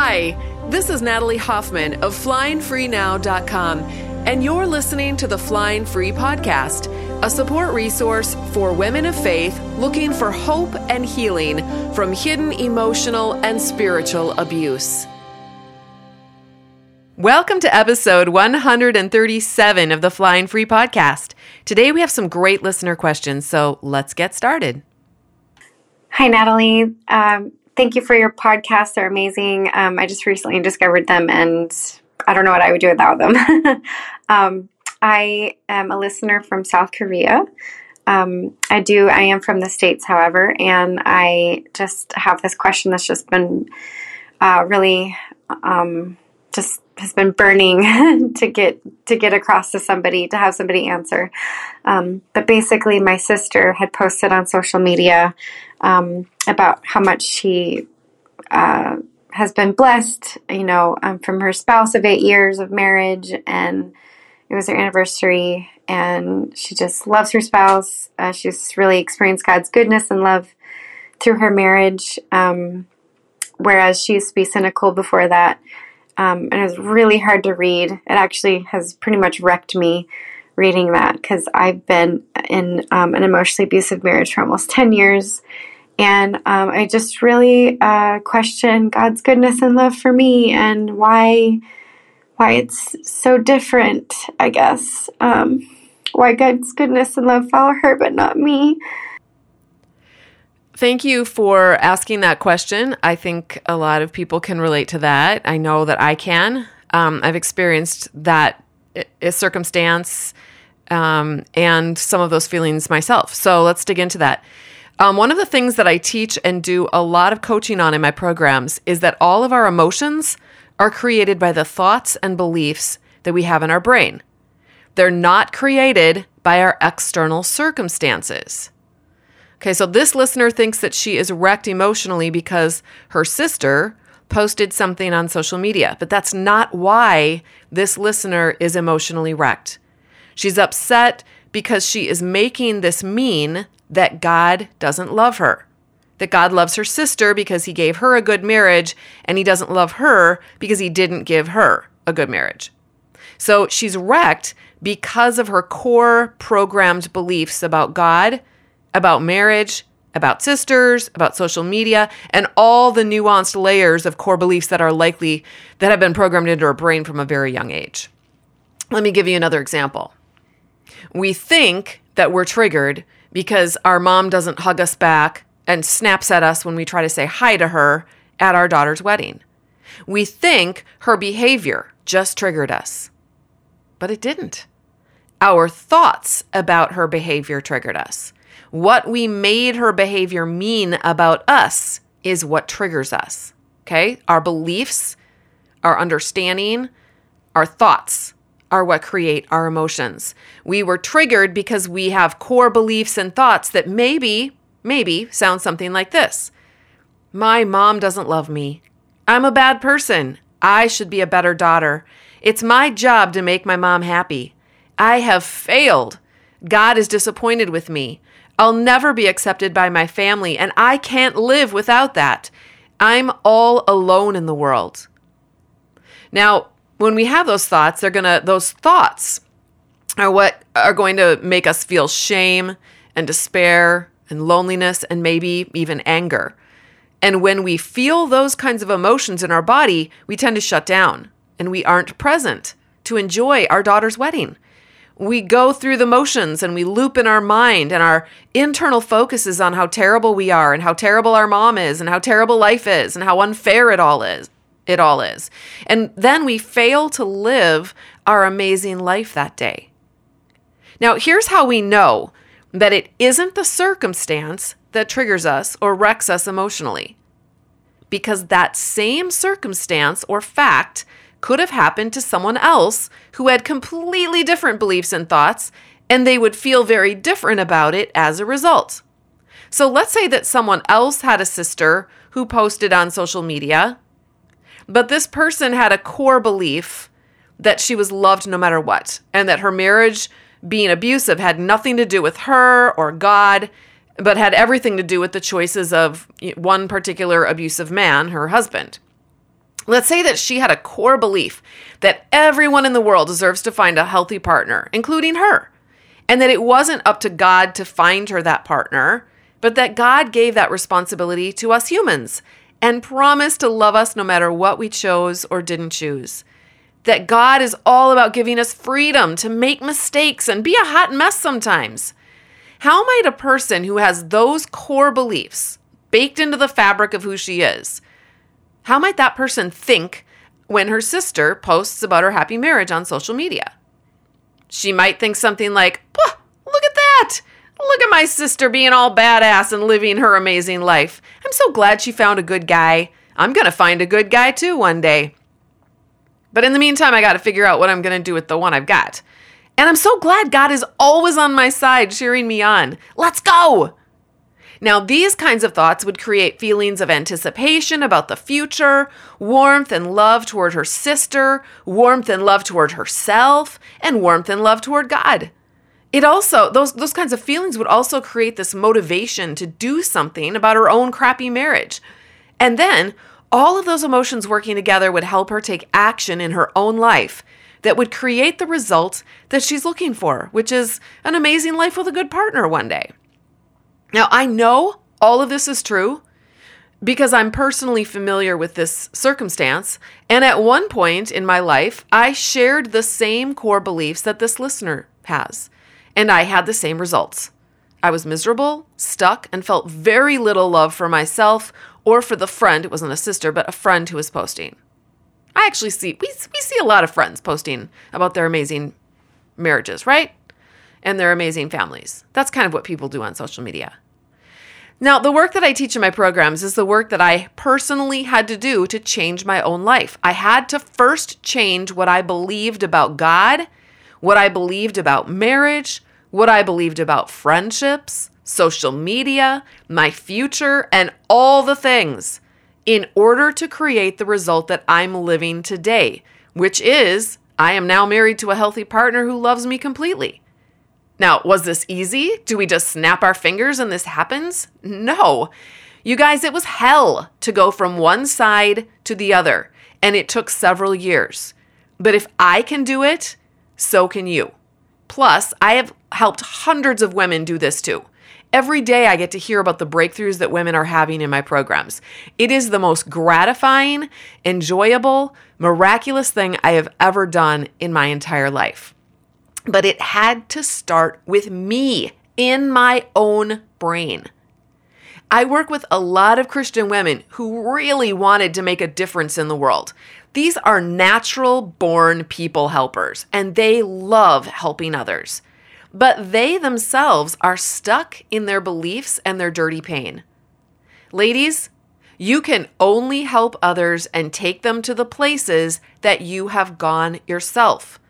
Hi, this is Natalie Hoffman of flyingfreenow.com, and you're listening to the Flying Free Podcast, a support resource for women of faith looking for hope and healing from hidden emotional and spiritual abuse. Welcome to episode 137 of the Flying Free Podcast. Today we have some great listener questions, so let's get started. Hi, Natalie. Thank you for your podcasts. They're amazing. I just recently discovered them, and I don't know what I would do without them. I am a listener from South Korea. I am from the States, however, and I just have this question that's just been really has been burning to get across to somebody, to have somebody answer. But basically, my sister had posted on social media about how much she has been blessed, from her spouse of 8 years of marriage, and it was their anniversary, and she just loves her spouse. She's really experienced God's goodness and love through her marriage, whereas she used to be cynical before that. And it was really hard to read. It actually has pretty much wrecked me reading that, because I've been in an emotionally abusive marriage for almost 10 years. And I just really question God's goodness and love for me, and why it's so different, I guess. Why God's goodness and love follow her, but not me. Thank you for asking that question. I think a lot of people can relate to that. I know that I can. I've experienced that circumstance and some of those feelings myself. So let's dig into that. One of the things that I teach and do a lot of coaching on in my programs is that all of our emotions are created by the thoughts and beliefs that we have in our brain. They're not created by our external circumstances. Okay, so this listener thinks that she is wrecked emotionally because her sister posted something on social media, but that's not why this listener is emotionally wrecked. She's upset because she is making this mean that God doesn't love her, that God loves her sister because he gave her a good marriage, and he doesn't love her because he didn't give her a good marriage. So she's wrecked because of her core programmed beliefs about God, about marriage, about sisters, about social media, and all the nuanced layers of core beliefs that have been programmed into our brain from a very young age. Let me give you another example. We think that we're triggered because our mom doesn't hug us back and snaps at us when we try to say hi to her at our daughter's wedding. We think her behavior just triggered us, but it didn't. Our thoughts about her behavior triggered us. What we made her behavior mean about us is what triggers us, okay? Our beliefs, our understanding, our thoughts are what create our emotions. We were triggered because we have core beliefs and thoughts that maybe sound something like this. My mom doesn't love me. I'm a bad person. I should be a better daughter. It's my job to make my mom happy. I have failed. God is disappointed with me. I'll never be accepted by my family, and I can't live without that. I'm all alone in the world. Now, when we have those thoughts, those thoughts are what are going to make us feel shame and despair and loneliness and maybe even anger. And when we feel those kinds of emotions in our body, we tend to shut down and we aren't present to enjoy our daughter's wedding. We go through the motions and we loop in our mind, and our internal focus is on how terrible we are and how terrible our mom is and how terrible life is and how unfair it all is. And then we fail to live our amazing life that day. Now, here's how we know that it isn't the circumstance that triggers us or wrecks us emotionally, because that same circumstance or fact could have happened to someone else who had completely different beliefs and thoughts, and they would feel very different about it as a result. So let's say that someone else had a sister who posted on social media, but this person had a core belief that she was loved no matter what, and that her marriage being abusive had nothing to do with her or God, but had everything to do with the choices of one particular abusive man, her husband. Let's say that she had a core belief that everyone in the world deserves to find a healthy partner, including her, and that it wasn't up to God to find her that partner, but that God gave that responsibility to us humans and promised to love us no matter what we chose or didn't choose. That God is all about giving us freedom to make mistakes and be a hot mess sometimes. How might a person who has those core beliefs baked into the fabric of who she is, how might that person think when her sister posts about her happy marriage on social media? She might think something like, look at that. Look at my sister being all badass and living her amazing life. I'm so glad she found a good guy. I'm going to find a good guy too one day. But in the meantime, I got to figure out what I'm going to do with the one I've got. And I'm so glad God is always on my side, cheering me on. Let's go. Now, these kinds of thoughts would create feelings of anticipation about the future, warmth and love toward her sister, warmth and love toward herself, and warmth and love toward God. It also, those kinds of feelings would also create this motivation to do something about her own crappy marriage. And then all of those emotions working together would help her take action in her own life that would create the result that she's looking for, which is an amazing life with a good partner one day. Now, I know all of this is true because I'm personally familiar with this circumstance. And at one point in my life, I shared the same core beliefs that this listener has. And I had the same results. I was miserable, stuck, and felt very little love for myself or for the friend. It wasn't a sister, but a friend who was posting. I actually see a lot of friends posting about their amazing marriages, right? And their amazing families. That's kind of what people do on social media. Now, the work that I teach in my programs is the work that I personally had to do to change my own life. I had to first change what I believed about God, what I believed about marriage, what I believed about friendships, social media, my future, and all the things in order to create the result that I'm living today, which is I am now married to a healthy partner who loves me completely. Now, was this easy? Do we just snap our fingers and this happens? No. You guys, it was hell to go from one side to the other, and it took several years. But if I can do it, so can you. Plus, I have helped hundreds of women do this too. Every day I get to hear about the breakthroughs that women are having in my programs. It is the most gratifying, enjoyable, miraculous thing I have ever done in my entire life. But it had to start with me in my own brain. I work with a lot of Christian women who really wanted to make a difference in the world. These are natural born people helpers, and they love helping others. But they themselves are stuck in their beliefs and their dirty pain. Ladies, you can only help others and take them to the places that you have gone yourself.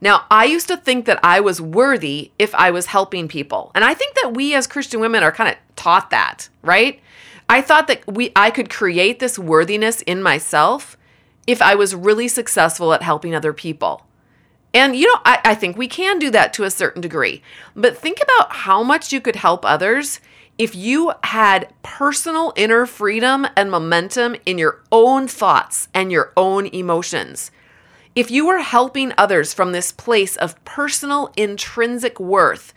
Now, I used to think that I was worthy if I was helping people. And I think that we as Christian women are kind of taught that, right? I thought that I could create this worthiness in myself if I was really successful at helping other people. And, I think we can do that to a certain degree. But think about how much you could help others if you had personal inner freedom and momentum in your own thoughts and your own emotions. If you were helping others from this place of personal intrinsic worth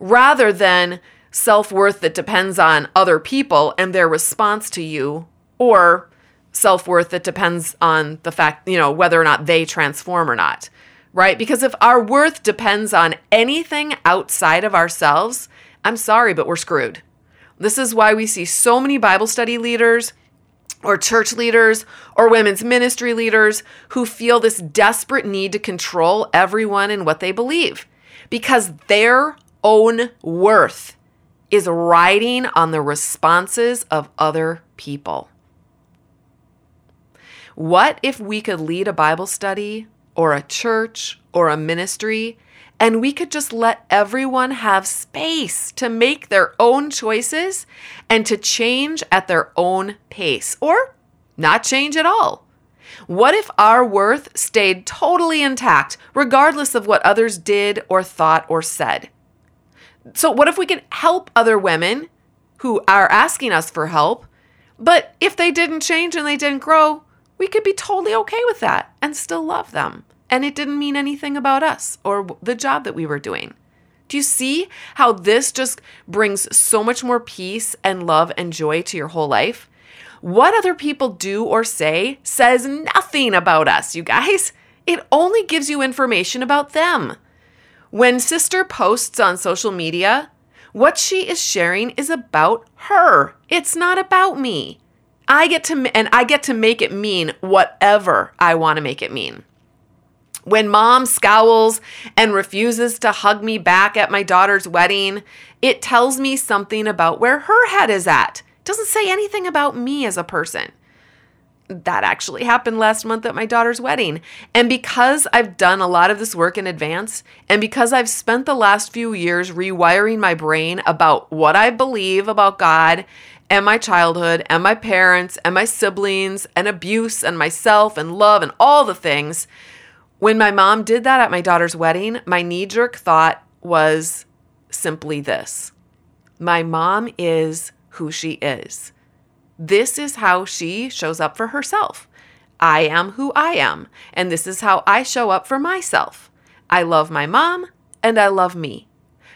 rather than self-worth that depends on other people and their response to you, or self-worth that depends on the fact, whether or not they transform or not, right? Because if our worth depends on anything outside of ourselves, I'm sorry, but we're screwed. This is why we see so many Bible study leaders or church leaders, or women's ministry leaders who feel this desperate need to control everyone and what they believe because their own worth is riding on the responses of other people. What if we could lead a Bible study or a church or a ministry and we could just let everyone have space to make their own choices and to change at their own pace or not change at all? What if our worth stayed totally intact, regardless of what others did or thought or said? So what if we could help other women who are asking us for help, but if they didn't change and they didn't grow, we could be totally okay with that and still love them. And it didn't mean anything about us or the job that we were doing. Do you see how this just brings so much more peace and love and joy to your whole life? What other people do or say says nothing about us, you guys. It only gives you information about them. When Sister posts on social media, what she is sharing is about her. It's not about me. I get to make it mean whatever I want to make it mean. When mom scowls and refuses to hug me back at my daughter's wedding, it tells me something about where her head is at. It doesn't say anything about me as a person. That actually happened last month at my daughter's wedding. And because I've done a lot of this work in advance, and because I've spent the last few years rewiring my brain about what I believe about God and my childhood and my parents and my siblings and abuse and myself and love and all the things, when my mom did that at my daughter's wedding, my knee-jerk thought was simply this. My mom is who she is. This is how she shows up for herself. I am who I am, and this is how I show up for myself. I love my mom, and I love me.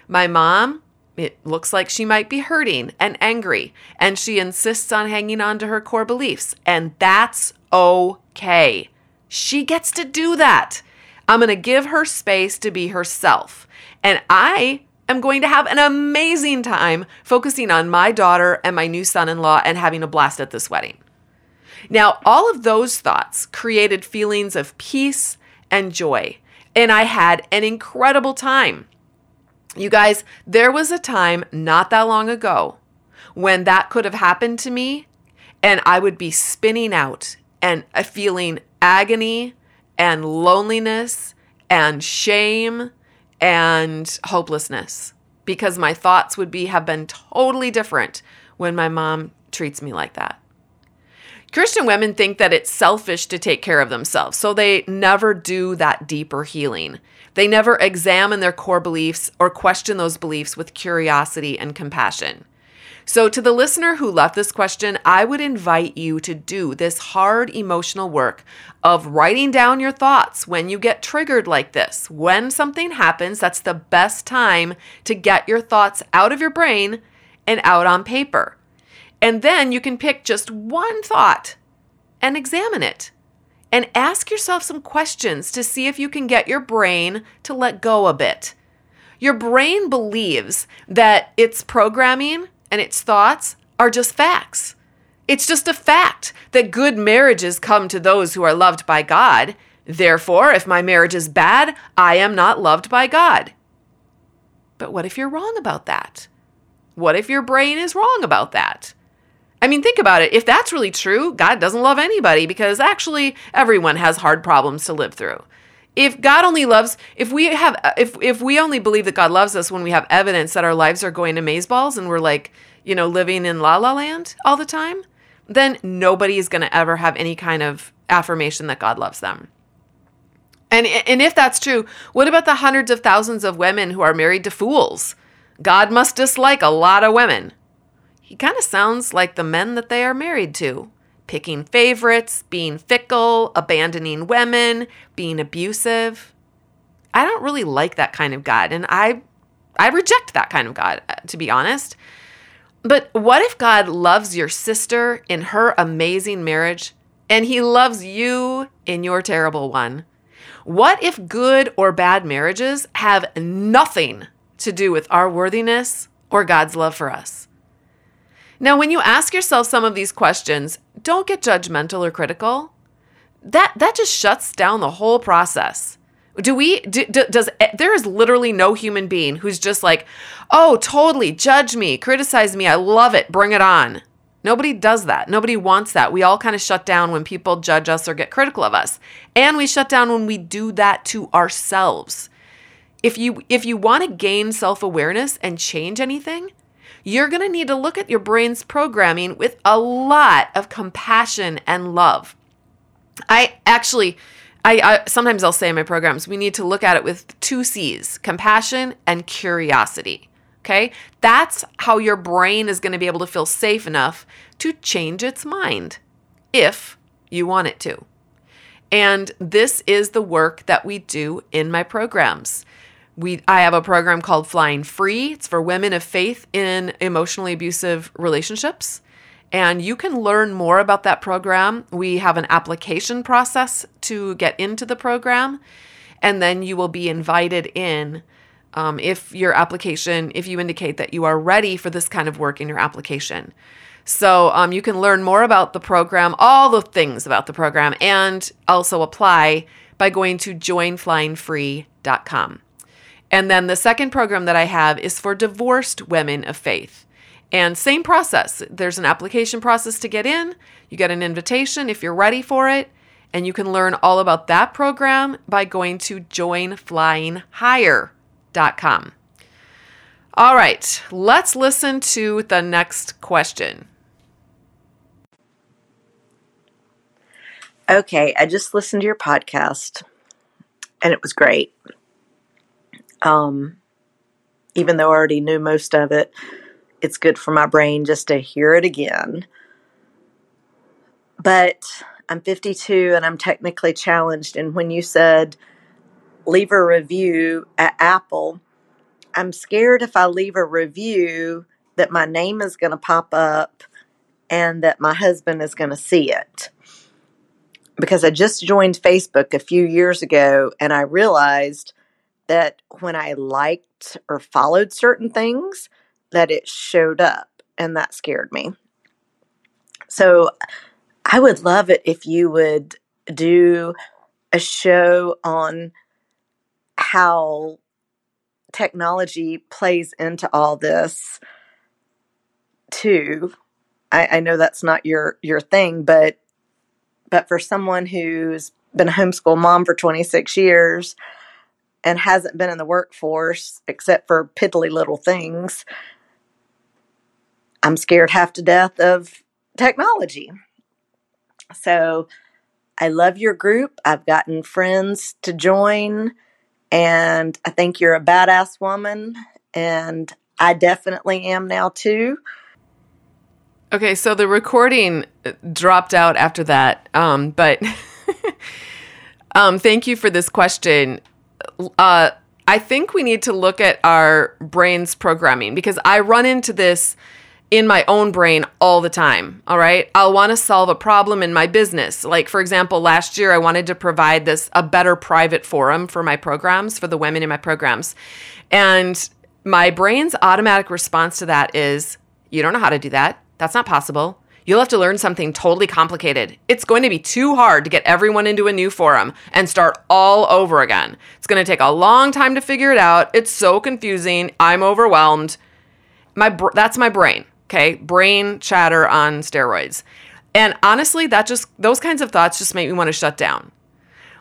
My mom, it looks like she might be hurting and angry, and she insists on hanging on to her core beliefs, and that's okay. She gets to do that. I'm going to give her space to be herself. And I am going to have an amazing time focusing on my daughter and my new son-in-law and having a blast at this wedding. Now, all of those thoughts created feelings of peace and joy. And I had an incredible time. You guys, there was a time not that long ago when that could have happened to me and I would be spinning out and feeling agony and loneliness and shame and hopelessness because my thoughts would have been totally different when my mom treats me like that. Christian women think that it's selfish to take care of themselves, so they never do that deeper healing. They never examine their core beliefs or question those beliefs with curiosity and compassion. So to the listener who left this question, I would invite you to do this hard emotional work of writing down your thoughts when you get triggered like this. When something happens, that's the best time to get your thoughts out of your brain and out on paper. And then you can pick just one thought and examine it. And ask yourself some questions to see if you can get your brain to let go a bit. Your brain believes that its programming and its thoughts are just facts. It's just a fact that good marriages come to those who are loved by God. Therefore, if my marriage is bad, I am not loved by God. But what if you're wrong about that? What if your brain is wrong about that? I mean, think about it. If that's really true, God doesn't love anybody because actually everyone has hard problems to live through. If we only believe that God loves us when we have evidence that our lives are going to amazeballs and we're like, living in la la land all the time, then nobody is going to ever have any kind of affirmation that God loves them. And if that's true, what about the hundreds of thousands of women who are married to fools? God must dislike a lot of women. He kind of sounds like the men that they are married to. Picking favorites, being fickle, abandoning women, being abusive. I don't really like that kind of God, and I reject that kind of God, to be honest. But what if God loves your sister in her amazing marriage, and he loves you in your terrible one? What if good or bad marriages have nothing to do with our worthiness or God's love for us? Now, when you ask yourself some of these questions, don't get judgmental or critical. That just shuts down the whole process. There is literally no human being who's just like, oh, totally, judge me, criticize me, I love it, bring it on. Nobody does that. Nobody wants that. We all kind of shut down when people judge us or get critical of us. And we shut down when we do that to ourselves. If you want to gain self-awareness and change anything, you're going to need to look at your brain's programming with a lot of compassion and love. I sometimes I'll say in my programs, we need to look at it with 2 C's, compassion and curiosity, okay? That's how your brain is going to be able to feel safe enough to change its mind if you want it to. And this is the work that we do in my programs. I have a program called Flying Free. It's for women of faith in emotionally abusive relationships. And you can learn more about that program. We have an application process to get into the program. And then you will be invited in if you indicate that you are ready for this kind of work in your application. So you can learn more about the program, all the things about the program, and also apply by going to joinflyingfree.com. And then the second program that I have is for divorced women of faith. And same process. There's an application process to get in. You get an invitation if you're ready for it. And you can learn all about that program by going to joinflyinghigher.com. All right, let's listen to the next question. Okay, I just listened to your podcast, and it was great. Even though I already knew most of it, it's good for my brain just to hear it again. But I'm 52 and I'm technically challenged. And when you said leave a review at Apple, I'm scared if I leave a review that my name is going to pop up and that my husband is going to see it. Because I just joined Facebook a few years ago and I realized that when I liked or followed certain things, that it showed up, and that scared me. So I would love it if you would do a show on how technology plays into all this too. I know that's not your thing, but for someone who's been a homeschool mom for 26 years and hasn't been in the workforce except for piddly little things, I'm scared half to death of technology. So I love your group. I've gotten friends to join, and I think you're a badass woman, and I definitely am now too. Okay, so the recording dropped out after that, but thank you for this question. I think we need to look at our brain's programming, because I run into this in my own brain all the time, all right? I'll want to solve a problem in my business. Like, for example, last year I wanted to provide a better private forum for my programs, for the women in my programs. And my brain's automatic response to that is, you don't know how to do that. That's not possible. You'll have to learn something totally complicated. It's going to be too hard to get everyone into a new forum and start all over again. It's going to take a long time to figure it out. It's so confusing. I'm overwhelmed. That's my brain. Okay, brain chatter on steroids. And honestly, those kinds of thoughts just make me want to shut down.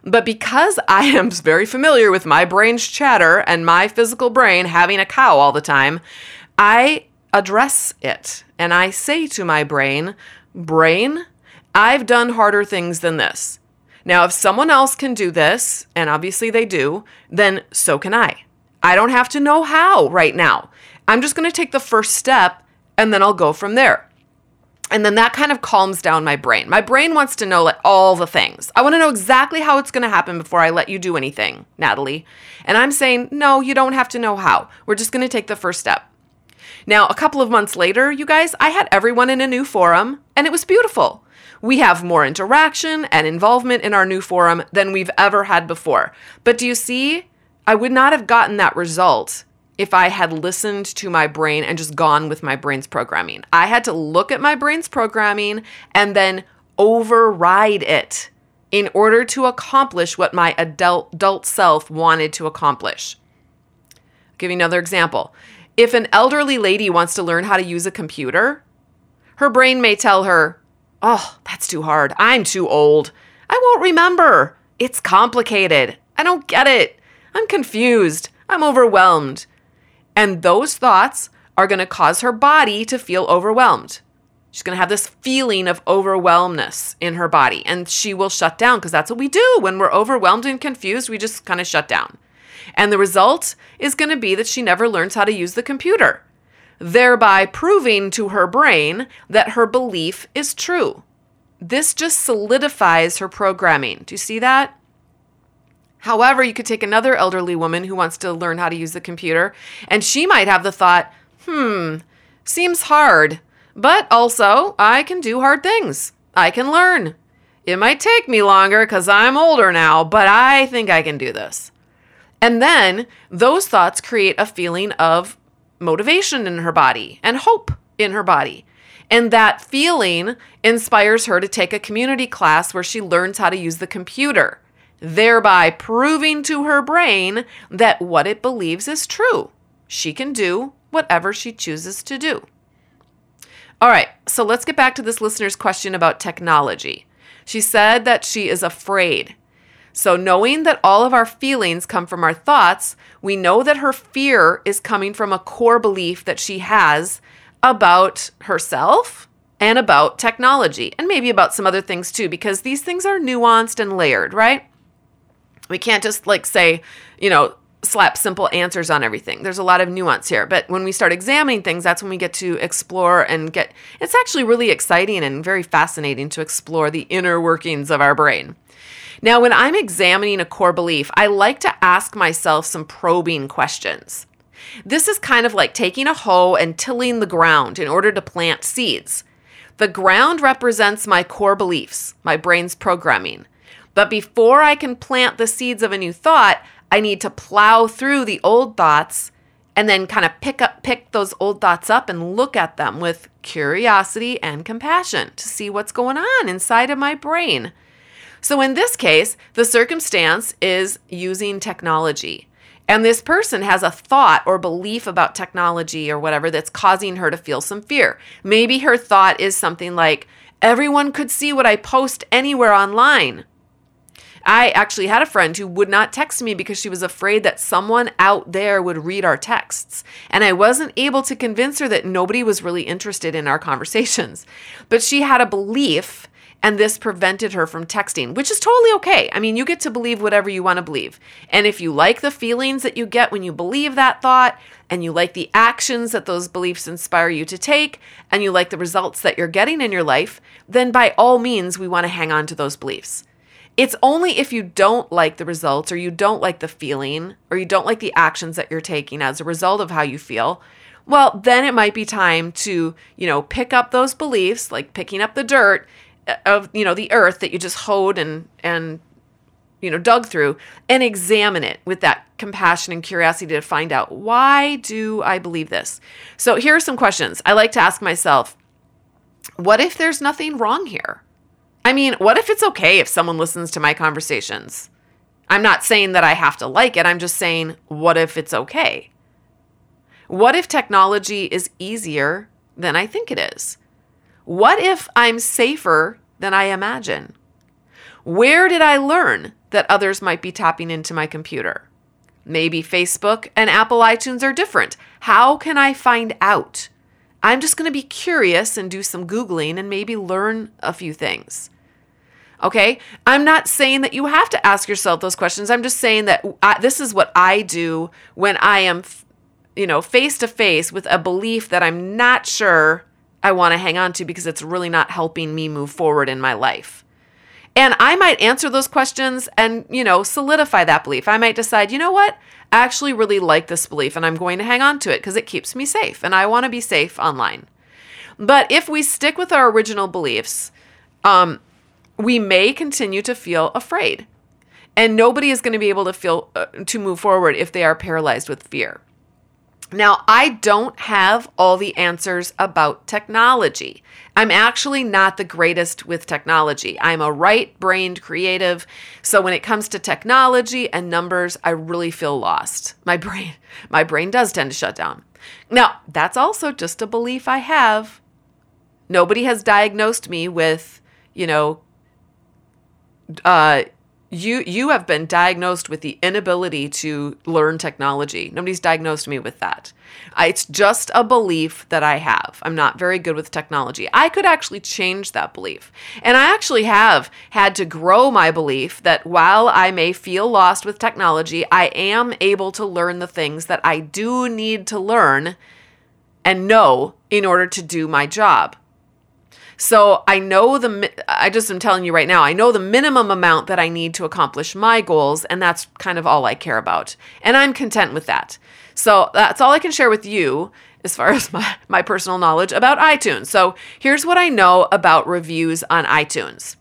But because I am very familiar with my brain's chatter and my physical brain having a cow all the time, I address it. And I say to my brain, I've done harder things than this. Now, if someone else can do this, and obviously they do, then so can I. I don't have to know how right now. I'm just going to take the first step, and then I'll go from there. And then that kind of calms down my brain. My brain wants to know all the things. I want to know exactly how it's going to happen before I let you do anything, Natalie. And I'm saying, no, you don't have to know how. We're just going to take the first step. Now, a couple of months later, you guys, I had everyone in a new forum, and it was beautiful. We have more interaction and involvement in our new forum than we've ever had before. But do you see, I would not have gotten that result if I had listened to my brain and just gone with my brain's programming. I had to look at my brain's programming and then override it in order to accomplish what my adult self wanted to accomplish. I'll give you another example. If an elderly lady wants to learn how to use a computer, her brain may tell her, oh, that's too hard. I'm too old. I won't remember. It's complicated. I don't get it. I'm confused. I'm overwhelmed. And those thoughts are going to cause her body to feel overwhelmed. She's going to have this feeling of overwhelmness in her body, and she will shut down, because that's what we do. When we're overwhelmed and confused, we just kind of shut down. And the result is going to be that she never learns how to use the computer, thereby proving to her brain that her belief is true. This just solidifies her programming. Do you see that? However, you could take another elderly woman who wants to learn how to use the computer, and she might have the thought, seems hard, but also I can do hard things. I can learn. It might take me longer because I'm older now, but I think I can do this. And then those thoughts create a feeling of motivation in her body and hope in her body. And that feeling inspires her to take a community class where she learns how to use the computer, thereby proving to her brain that what it believes is true. She can do whatever she chooses to do. All right, so let's get back to this listener's question about technology. She said that she is afraid. So knowing that all of our feelings come from our thoughts, we know that her fear is coming from a core belief that she has about herself and about technology, and maybe about some other things too, because these things are nuanced and layered, right? We can't just slap simple answers on everything. There's a lot of nuance here. But when we start examining things, that's when we get to explore and get, it's actually really exciting and very fascinating to explore the inner workings of our brain. Now, when I'm examining a core belief, I like to ask myself some probing questions. This is kind of like taking a hoe and tilling the ground in order to plant seeds. The ground represents my core beliefs, my brain's programming. But before I can plant the seeds of a new thought, I need to plow through the old thoughts and then kind of pick those old thoughts up and look at them with curiosity and compassion to see what's going on inside of my brain. So in this case, the circumstance is using technology. And this person has a thought or belief about technology or whatever that's causing her to feel some fear. Maybe her thought is something like, everyone could see what I post anywhere online. I actually had a friend who would not text me because she was afraid that someone out there would read our texts. And I wasn't able to convince her that nobody was really interested in our conversations. But she had a belief, and this prevented her from texting, which is totally okay. I mean, you get to believe whatever you want to believe. And if you like the feelings that you get when you believe that thought, and you like the actions that those beliefs inspire you to take, and you like the results that you're getting in your life, then by all means, we want to hang on to those beliefs. It's only if you don't like the results or you don't like the feeling or you don't like the actions that you're taking as a result of how you feel, well, then it might be time to, pick up those beliefs, like picking up the dirt of, the earth that you just hoed and dug through, and examine it with that compassion and curiosity to find out, why do I believe this? So here are some questions I like to ask myself. What if there's nothing wrong here? I mean, what if it's okay if someone listens to my conversations? I'm not saying that I have to like it. I'm just saying, what if it's okay? What if technology is easier than I think it is? What if I'm safer than I imagine? Where did I learn that others might be tapping into my computer? Maybe Facebook and Apple iTunes are different. How can I find out? I'm just going to be curious and do some Googling and maybe learn a few things. Okay? I'm not saying that you have to ask yourself those questions. I'm just saying that this is what I do when I am, face to face with a belief that I'm not sure I want to hang on to because it's really not helping me move forward in my life. And I might answer those questions and, solidify that belief. I might decide, I actually really like this belief and I'm going to hang on to it because it keeps me safe and I want to be safe online. But if we stick with our original beliefs, we may continue to feel afraid. And nobody is going to be able to feel to move forward if they are paralyzed with fear. Now, I don't have all the answers about technology. I'm actually not the greatest with technology. I'm a right-brained creative. So when it comes to technology and numbers, I really feel lost. My brain does tend to shut down. Now, that's also just a belief I have. Nobody has diagnosed me with, You have been diagnosed with the inability to learn technology. Nobody's diagnosed me with that. It's just a belief that I have. I'm not very good with technology. I could actually change that belief. And I actually have had to grow my belief that while I may feel lost with technology, I am able to learn the things that I do need to learn and know in order to do my job. So I know I just am telling you right now, I know the minimum amount that I need to accomplish my goals, and that's kind of all I care about. And I'm content with that. So that's all I can share with you as far as my personal knowledge about iTunes. So here's what I know about reviews on iTunes.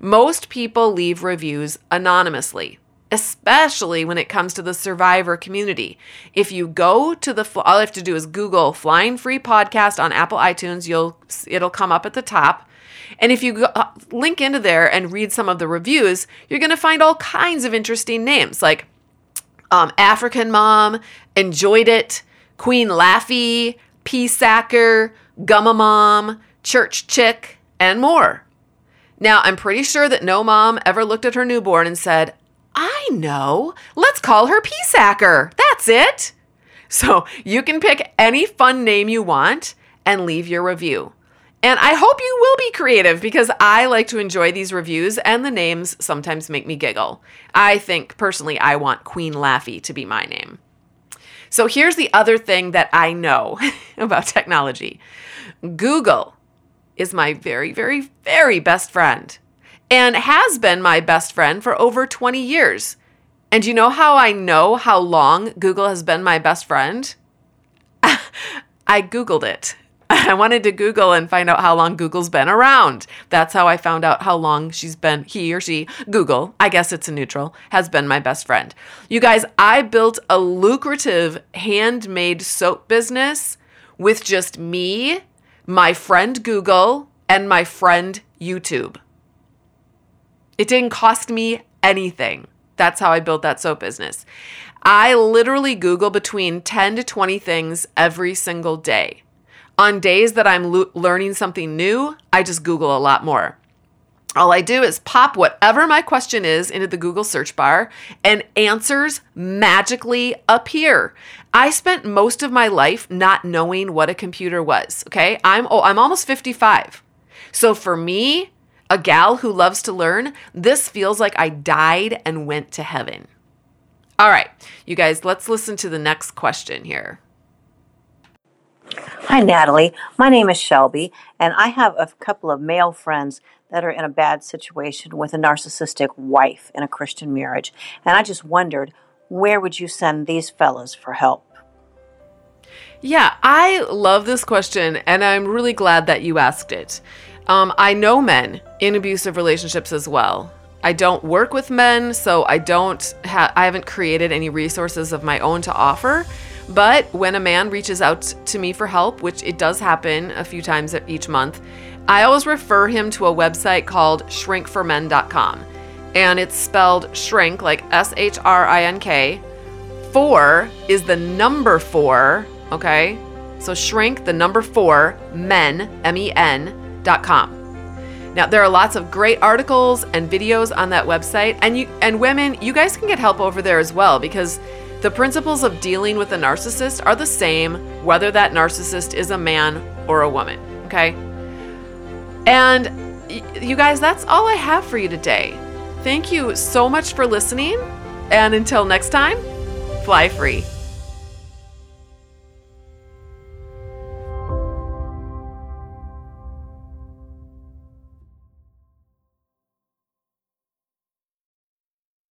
Most people leave reviews anonymously, especially when it comes to the survivor community. If you go to all you have to do is Google Flying Free Podcast on Apple iTunes, it'll come up at the top. And if you go, link into there and read some of the reviews, you're going to find all kinds of interesting names like African Mom, Enjoyed It, Queen Laffy, P-Sacker, Gumma Mom, Church Chick, and more. Now, I'm pretty sure that no mom ever looked at her newborn and said, I know, let's call her P-Sacker. That's it. So you can pick any fun name you want and leave your review. And I hope you will be creative because I like to enjoy these reviews and the names sometimes make me giggle. I think personally I want Queen Laffy to be my name. So here's the other thing that I know about technology. Google is my very, very, very best friend. And has been my best friend for over 20 years. And you know how I know how long Google has been my best friend? I Googled it. I wanted to Google and find out how long Google's been around. That's how I found out how long he or she, Google, I guess it's a neutral, has been my best friend. You guys, I built a lucrative handmade soap business with just me, my friend Google, and my friend YouTube. It didn't cost me anything. That's how I built that soap business. I literally Google between 10 to 20 things every single day. On days that I'm learning something new, I just Google a lot more. All I do is pop whatever my question is into the Google search bar and answers magically appear. I spent most of my life not knowing what a computer was, okay? I'm almost 55. So for me, a gal who loves to learn, this feels like I died and went to heaven. All right, you guys, let's listen to the next question here. Hi, Natalie. My name is Shelby, and I have a couple of male friends that are in a bad situation with a narcissistic wife in a Christian marriage. And I just wondered, where would you send these fellas for help? Yeah, I love this question, and I'm really glad that you asked it. I know men in abusive relationships as well. I don't work with men, so I haven't created any resources of my own to offer. But when a man reaches out to me for help, which it does happen a few times each month, I always refer him to a website called shrinkformen.com. And it's spelled shrink, like S-H-R-I-N-K. 4 is the number 4, okay? So shrink, the number 4, men, M-E-N, .com. Now, there are lots of great articles and videos on that website, and women, you guys can get help over there as well because the principles of dealing with a narcissist are the same whether that narcissist is a man or a woman, okay? And you guys, that's all I have for you today. Thank you so much for listening, and until next time, fly free.